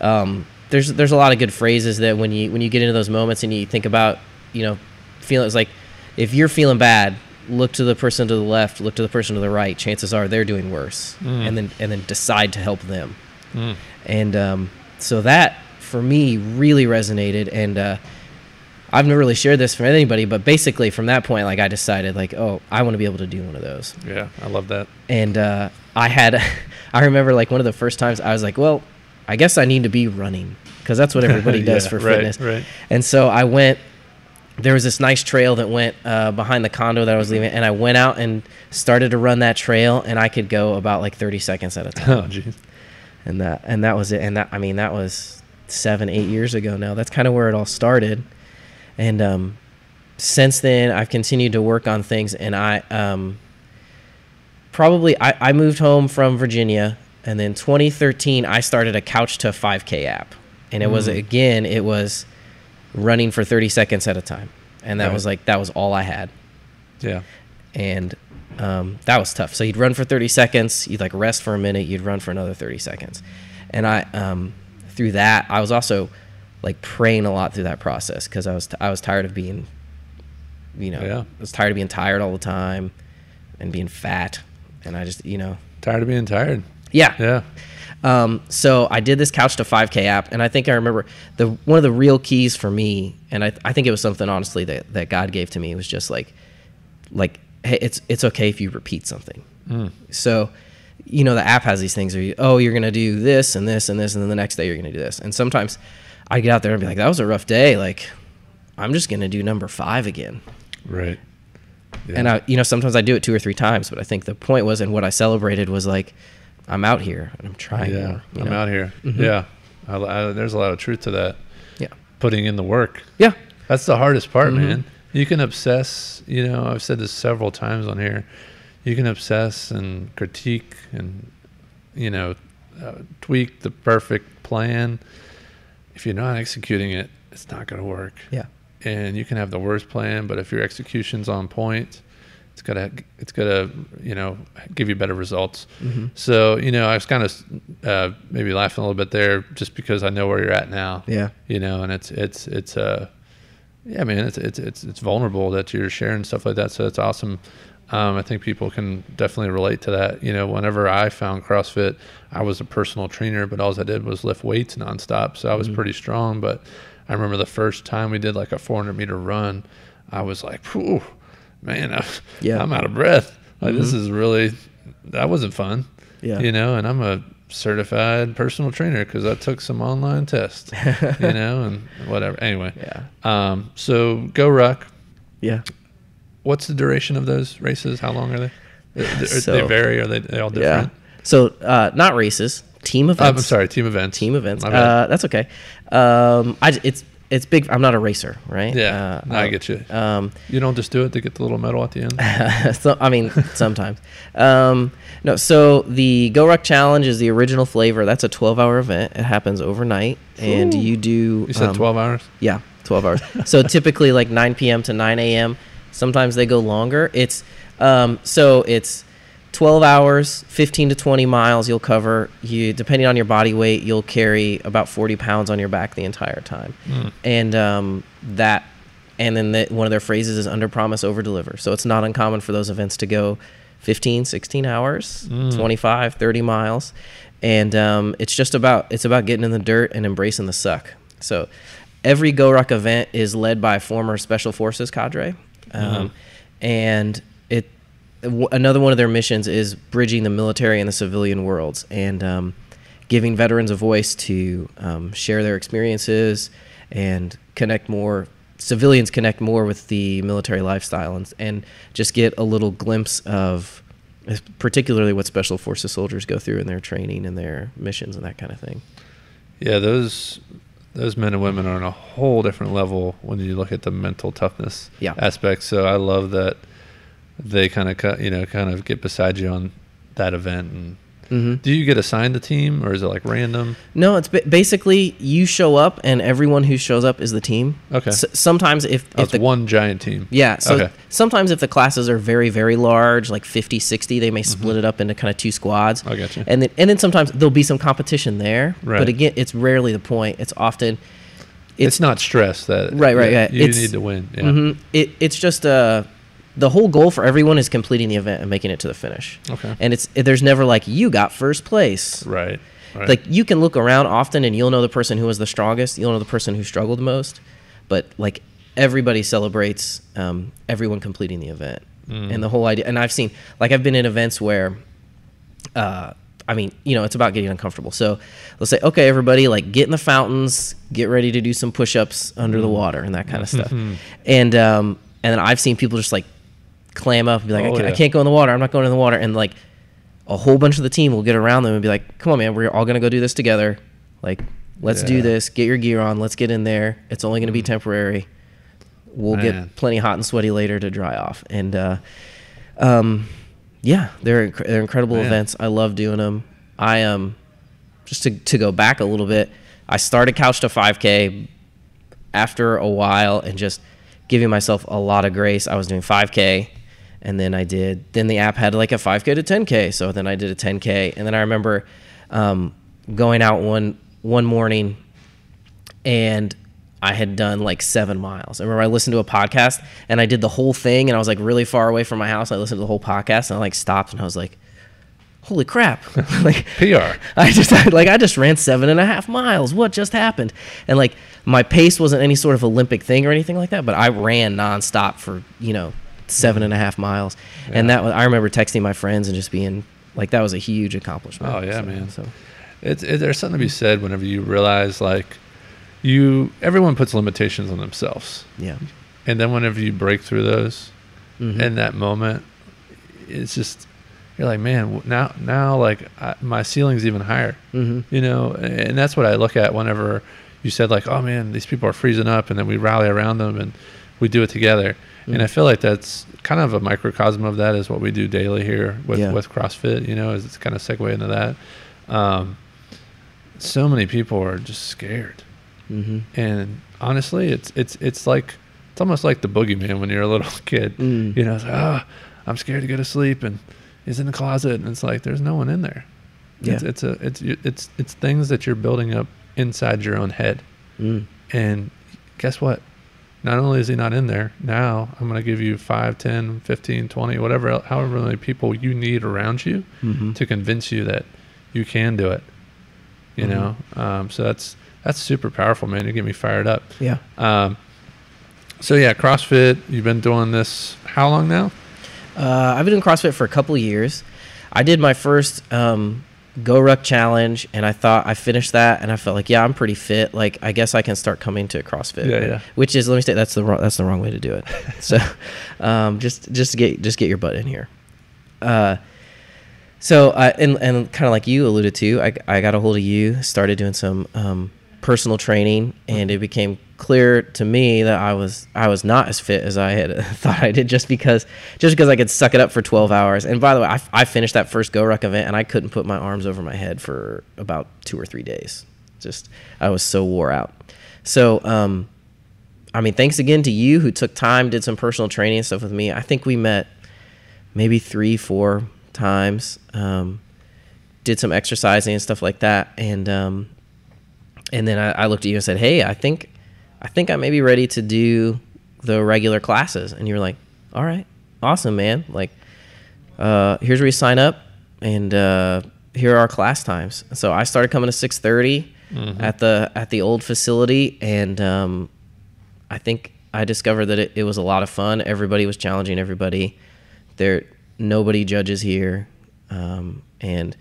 um there's there's a lot of good phrases that when you when you get into those moments and you think about, you know, feeling, it's like if you're feeling bad, look to the person to the left, look to the person to the right, chances are they're doing worse. Mm. And then and then decide to help them. Mm. And um, so that for me really resonated, and uh, I've never really shared this from anybody, but basically from that point, like I decided like, oh, I want to be able to do one of those. Yeah, I love that. And uh, I had, I remember like one of the first times I was like, well, I guess I need to be running because that's what everybody does yeah, for right, fitness. Right. And so I went, there was this nice trail that went uh, behind the condo that I was leaving, and I went out and started to run that trail, and I could go about like thirty seconds at a time. Oh, geez. And that, and that was it. And that, I mean, that was seven, eight years ago now. That's kind of where it all started. And um, since then, I've continued to work on things. And I um, probably I, I moved home from Virginia, and then twenty thirteen I started a Couch to five K app, and it mm. was again it was running for thirty seconds at a time, and that right. was like that was all I had. Yeah, and um, that was tough. So you'd run for thirty seconds, you'd like rest for a minute, you'd run for another thirty seconds, and I um, through that I was also like praying a lot through that process, because I was t- I was tired of being, you know, yeah. I was tired of being tired all the time, and being fat, and I just, you know, tired of being tired. Yeah, yeah. Um, so I did this Couch to five K app, and I think I remember the one of the real keys for me, and I th- I think it was something honestly that that God gave to me, was just like, like hey, it's it's okay if you repeat something. Mm. So, you know, the app has these things where you, oh, you're gonna do this and this and this, and then the next day you're gonna do this, and sometimes I get out there and be like, that was a rough day. Like, I'm just going to do number five again. Right. Yeah. And I, you know, sometimes I do it two or three times, but I think the point was, and what I celebrated was like, I'm out here and I'm trying. Yeah. More, I'm know? out here. Mm-hmm. Yeah. I, I, there's a lot of truth to that. Yeah. Putting in the work. Yeah. That's the hardest part, mm-hmm. man. You can obsess, you know, I've said this several times on here. You can obsess and critique and, you know, uh, tweak the perfect plan. If you're not executing it, it's not going to work. Yeah. And you can have the worst plan, but if your execution's on point, it's going to, it's going to, you know, give you better results. Mm-hmm. So, you know, I was kind of uh, maybe laughing a little bit there just because I know where you're at now. Yeah. You know, and it's, it's, it's, uh, yeah, man, it's, it's, it's, it's vulnerable that you're sharing stuff like that. So it's awesome. Um, I think people can definitely relate to that. You know, whenever I found CrossFit, I was a personal trainer, but all I did was lift weights nonstop. So I was mm-hmm. pretty strong. But I remember the first time we did like a four hundred meter run, I was like, "Phew, man, I, yeah. I'm out of breath. Like, mm-hmm. this is really, that wasn't fun." Yeah. You know, and I'm a certified personal trainer because I took some online tests, you know, and whatever. Anyway. Yeah. Um, so GORUCK. Yeah. What's the duration of those races? How long are they? Are so, they vary? Are they, they all different? Yeah. So uh, not races, team events. Uh, I'm sorry, team events. Team events. Uh, that's okay. Um, I, it's it's big. I'm not a racer, right? Yeah, uh, no, I, I get you. Um, you don't just do it to get the little medal at the end? so, I mean, sometimes. um, no, so the GORUCK Challenge is the original flavor. That's a twelve-hour event. It happens overnight, Ooh. and you do... You said um, twelve hours? Yeah, twelve hours. So typically like nine p.m. to nine a.m., sometimes they go longer. It's um, so it's twelve hours, fifteen to twenty miles you'll cover. You, depending on your body weight, you'll carry about forty pounds on your back the entire time. Mm. And um, that, and then the, one of their phrases is under promise, over deliver. So it's not uncommon for those events to go fifteen, sixteen hours, mm. twenty-five, thirty miles. And um, it's just about, it's about getting in the dirt and embracing the suck. So every GORUCK event is led by former Special Forces cadre. Um, mm-hmm. and it, w- another one of their missions is bridging the military and the civilian worlds, and, um, giving veterans a voice to, um, share their experiences and connect more civilians, connect more with the military lifestyle, and, and just get a little glimpse of particularly what Special Forces soldiers go through in their training and their missions and that kind of thing. Yeah. Those, Those men and women are on a whole different level when you look at the mental toughness yeah. aspect. So I love that they kind of, you know, kind of get beside you on that event. And mm-hmm. do you get assigned a team, or is it like random? No, it's basically you show up, and everyone who shows up is the team. Okay. S- sometimes if, if oh, it's the, one giant team. Yeah. So okay. sometimes if the classes are very, very large, like fifty, sixty, they may split mm-hmm. it up into kind of two squads. I got you. And then, and then sometimes there'll be some competition there. Right. But again, it's rarely the point. It's often... It's, it's not stress that... Right, right, yeah. You, you need to win. Yeah. Mm-hmm, it, it's just... Uh, the whole goal for everyone is completing the event and making it to the finish. Okay. And it's there's never like, you got first place. Right. Right. Like, you can look around often and you'll know the person who was the strongest. You'll know the person who struggled most. But, like, everybody celebrates um, everyone completing the event. Mm. And the whole idea. And I've seen, like, I've been in events where, uh, I mean, you know, it's about getting uncomfortable. So let's say, okay, everybody, like, get in the fountains, get ready to do some push-ups under mm. the water and that kind of stuff. And um, and then I've seen people just, like, clam up and be like, oh, I, can't, yeah. I can't go in the water. I'm not going in the water. And, like, a whole bunch of the team will get around them and be like, come on, man, we're all going to go do this together. Like, let's yeah. do this. Get your gear on. Let's get in there. It's only going to be temporary. We'll man. get plenty hot and sweaty later to dry off. And, uh, um, yeah, they're, inc- they're incredible man. events. I love doing them. I, um, just to, to go back a little bit, I started Couch to five K after a while and just giving myself a lot of grace. I was doing five K. And then I did, then the app had like a five K to ten K. So then I did a ten K. And then I remember um, going out one one morning and I had done like seven miles. I remember I listened to a podcast and I did the whole thing and I was like really far away from my house. I listened to the whole podcast and I like stopped and I was like, holy crap. Like P R. I just like I just ran seven and a half miles. What just happened? And like my pace wasn't any sort of Olympic thing or anything like that, but I ran nonstop for, you know, seven and a half miles. Yeah. And that was, I remember texting my friends and just being like, that was a huge accomplishment. Oh yeah, so, man. So it's, it, there's something to be said whenever you realize like you, everyone puts limitations on themselves. Yeah. And then whenever you break through those mm-hmm. in that moment, it's just, you're like, man, now, now like I, my ceiling's even higher, mm-hmm. you know? And that's what I look at whenever you said like, oh man, these people are freezing up, and then we rally around them and we do it together. Mm-hmm. And I feel like that's kind of a microcosm of that is what we do daily here with, yeah. with CrossFit, you know, is it's kind of segue into that. Um, so many people are just scared. Mm-hmm. And honestly, it's, it's, it's like, it's almost like the boogeyman when you're a little kid, mm. you know, it's like, oh, I'm scared to go to sleep, and he's in the closet, and it's like, there's no one in there. Yeah. It's, it's a, it's, it's, it's things that you're building up inside your own head. Mm. And guess what? Not only is he not in there, now I'm going to give you five, ten, fifteen, twenty, whatever, however many people you need around you mm-hmm. to convince you that you can do it, you mm-hmm. know? Um, so that's that's super powerful, man. You get me fired up. Yeah. Um, so, yeah, CrossFit, you've been doing this how long now? Uh, I've been doing CrossFit for a couple of years. I did my first um, GORUCK challenge, and I thought I finished that, and I felt like, yeah, I'm pretty fit. Like, I guess I can start coming to CrossFit. Yeah, yeah. Which is, let me say, that's the wrong, that's the wrong way to do it. So, um, just just get just get your butt in here. Uh, so I and and kind of like you alluded to, I I got a hold of you, started doing some um, personal training, and it became clear to me that I was I was not as fit as I had thought I did, just because just because I could suck it up for twelve hours. And by the way, I, I finished that first GORUCK event and I couldn't put my arms over my head for about two or three days. Just I was so wore out. So um, I mean, thanks again to you who took time, did some personal training and stuff with me. I think we met maybe three, four times, um, did some exercising and stuff like that, and um, and then I, I looked at you and said, hey, I think. I think I may be ready to do the regular classes. And you were like, all right, awesome, man. Like, uh, here's where you sign up, and uh, here are our class times. So I started coming to six thirty mm-hmm. at the at the old facility, and um, I think I discovered that it, it was a lot of fun. Everybody was challenging everybody. There, nobody judges here. Um, and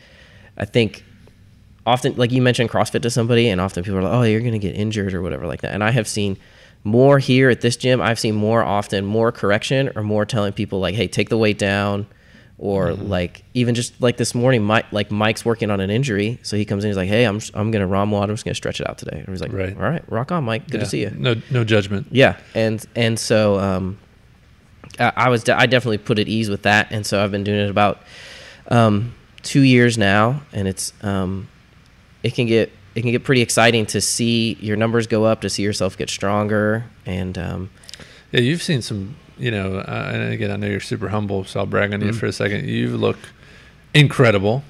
I think... often, like you mentioned CrossFit to somebody, and often people are like, oh, you're going to get injured or whatever like that. And I have seen more here at this gym. I've seen more often, more correction or more telling people like, hey, take the weight down. Or mm-hmm. like, even just like this morning, Mike, like Mike's working on an injury. So he comes in, he's like, hey, I'm I'm going to ROMWAD. I'm just going to stretch it out today. And he's like, right. all right, rock on, Mike. Good yeah. to see you. No no judgment. Yeah. And and so um, I, I was de- I definitely put at ease with that. And so I've been doing it about um, two years now. And it's... Um, It can get it can get pretty exciting to see your numbers go up, to see yourself get stronger, and um, yeah, you've seen some. You know, uh, and again, I know you're super humble, so I'll brag on mm-hmm. you for a second. You look incredible.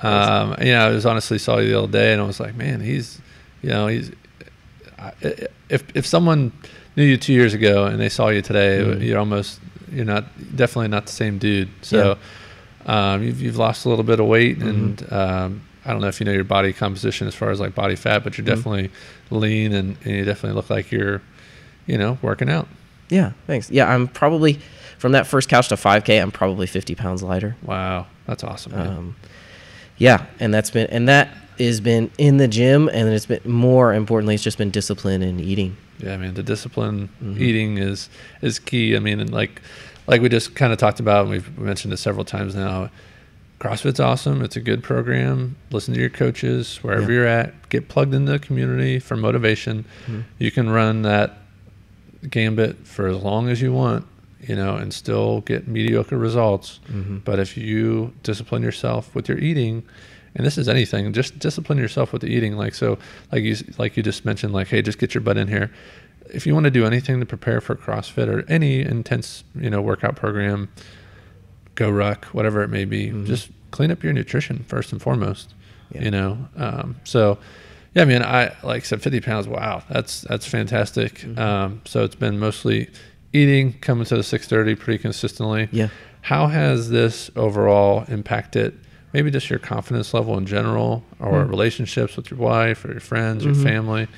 um, you know, I was honestly saw you the other day, and I was like, man, he's, you know, he's. I, if if someone knew you two years ago and they saw you today, mm-hmm. you're almost you're not definitely not the same dude. So yeah. um, you've you've lost a little bit of weight, mm-hmm. and. Um, I don't know if you know your body composition as far as like body fat, but you're mm-hmm. definitely lean and, and you definitely look like you're, you know, working out. Yeah, thanks. Yeah, I'm probably, from that first Couch to five K, I'm probably fifty pounds lighter. Wow, that's awesome, man. Um, yeah, and that's been, and that has been in the gym, and it's been, more importantly, it's just been discipline and eating. Yeah, I mean, the discipline mm-hmm. eating is is key. I mean, and like like we just kind of talked about, and we've mentioned it several times now, CrossFit's awesome. It's a good program. Listen to your coaches wherever yeah. you're at. Get plugged into the community for motivation. Mm-hmm. You can run that gambit for as long as you want, you know, and still get mediocre results. Mm-hmm. But if you discipline yourself with your eating, and this is anything, just discipline yourself with the eating. Like, so like you, like you just mentioned, like, hey, just get your butt in here. If you want to do anything to prepare for CrossFit or any intense, you know, workout program, GORUCK, whatever it may be, mm-hmm. just clean up your nutrition first and foremost, yeah. you know? Um, so yeah, I mean, I, like I said, fifty pounds. Wow. That's, that's fantastic. Mm-hmm. Um, so it's been mostly eating, coming to the six thirty pretty consistently. Yeah. How has this overall impacted maybe just your confidence level in general, or mm-hmm. relationships with your wife or your friends, mm-hmm. your family?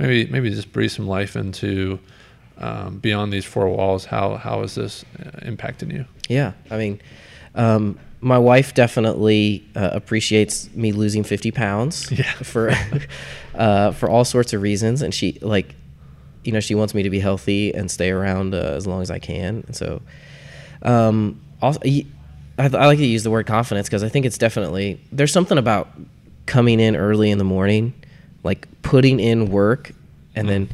Maybe, maybe just breathe some life into, um, beyond these four walls. How, how is this impacting you? Yeah. I mean, um, my wife definitely uh, appreciates me losing fifty pounds yeah. for, uh, for all sorts of reasons. And she, like, you know, she wants me to be healthy and stay around uh, as long as I can. And so, um, also, I, I like to use the word confidence, because I think it's definitely, there's something about coming in early in the morning, like putting in work, and mm-hmm. then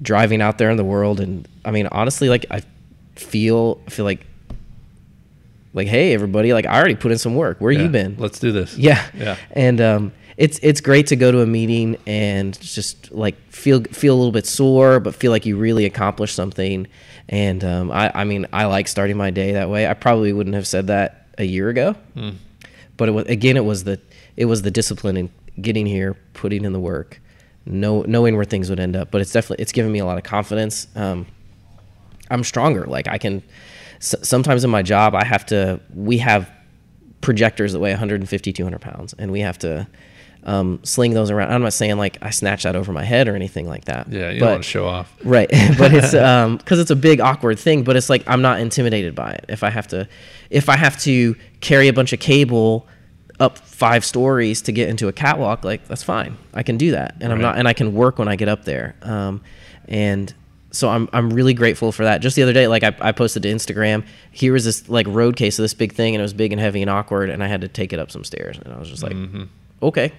driving out there in the world. And I mean, honestly, like I feel, I feel like, like, hey, everybody, like I already put in some work. Where yeah. you been? Let's do this. Yeah. Yeah. And, um, it's, it's great to go to a meeting and just like feel, feel a little bit sore, but feel like you really accomplished something. And, um, I, I mean, I like starting my day that way. I probably wouldn't have said that a year ago, mm. but it was, again, it was the, it was the discipline and getting here, putting in the work, know, knowing where things would end up. But it's definitely, it's given me a lot of confidence. Um, I'm stronger. Like I can, so, sometimes in my job, I have to, we have projectors that weigh one fifty, two hundred pounds, and we have to, um, sling those around. I'm not saying like I snatch that over my head or anything like that. Yeah. You but, don't want to show off. Right. But it's, um, cause it's a big awkward thing, but it's like, I'm not intimidated by it. If I have to, if I have to carry a bunch of cable up five stories to get into a catwalk, like that's fine. I can do that. And right. I'm not, and I can work when I get up there. Um, and so I'm, I'm really grateful for that. Just the other day, like I, I posted to Instagram, here was this like road case of this big thing, and it was big and heavy and awkward. And I had to take it up some stairs, and I was just like, mm-hmm. okay.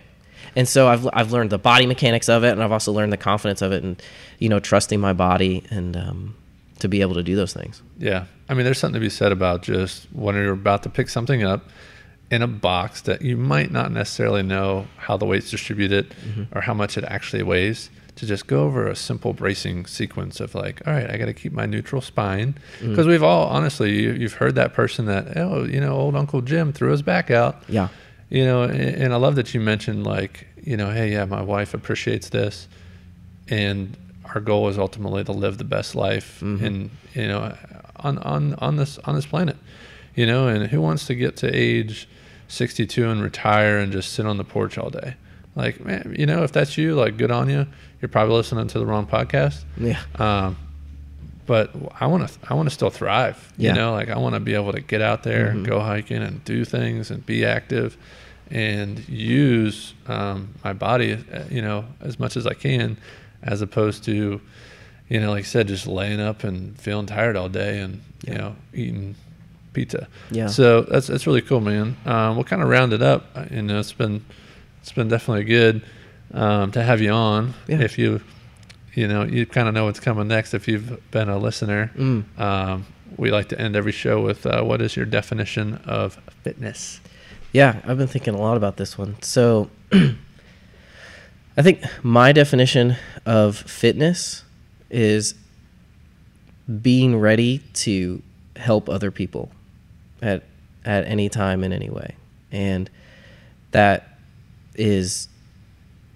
And so I've I've learned the body mechanics of it, and I've also learned the confidence of it, and you know, trusting my body and um, to be able to do those things. Yeah, I mean, there's something to be said about just when you're about to pick something up in a box that you might not necessarily know how the weight's distributed mm-hmm. or how much it actually weighs, to just go over a simple bracing sequence of like, all right, I got to keep my neutral spine, because mm-hmm. we've all honestly you, you've heard that person that, oh, you know, old Uncle Jim threw his back out. Yeah. You know, and, and I love that you mentioned like, you know, hey, yeah, my wife appreciates this, and our goal is ultimately to live the best life, mm-hmm. and you know, on on on this on this planet, you know, and who wants to get to age sixty-two and retire and just sit on the porch all day? Like, man, you know, if that's you, like, good on you. You're probably listening to the wrong podcast. Yeah. Um, but I want to, I want to still thrive. Yeah. You know, like I want to be able to get out there mm-hmm. and go hiking and do things and be active, and use um, my body, you know, as much as I can, as opposed to, you know, like I said, just laying up and feeling tired all day and, yeah. you know, eating pizza. Yeah. So that's, that's really cool, man. Um, we'll kind of round it up. You know, it's been, it's been definitely good um, to have you on. Yeah. If you, you know, you kind of know what's coming next if you've been a listener. Mm. Um, we like to end every show with uh, what is your definition of fitness? Yeah, I've been thinking a lot about this one. So I think my definition of fitness is being ready to help other people at at any time in any way. And that is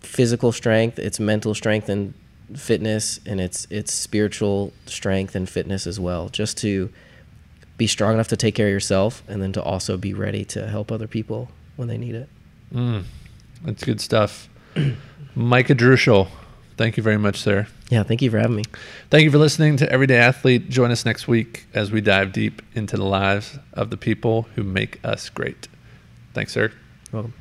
physical strength, it's mental strength and fitness, and it's it's spiritual strength and fitness as well. Just to be strong enough to take care of yourself, and then to also be ready to help other people when they need it. Mm, That's good stuff. Micah Drushal, thank you very much, sir. Yeah, thank you for having me. Thank you for listening to Everyday Athlete. Join us next week as we dive deep into the lives of the people who make us great. Thanks, sir. You're welcome.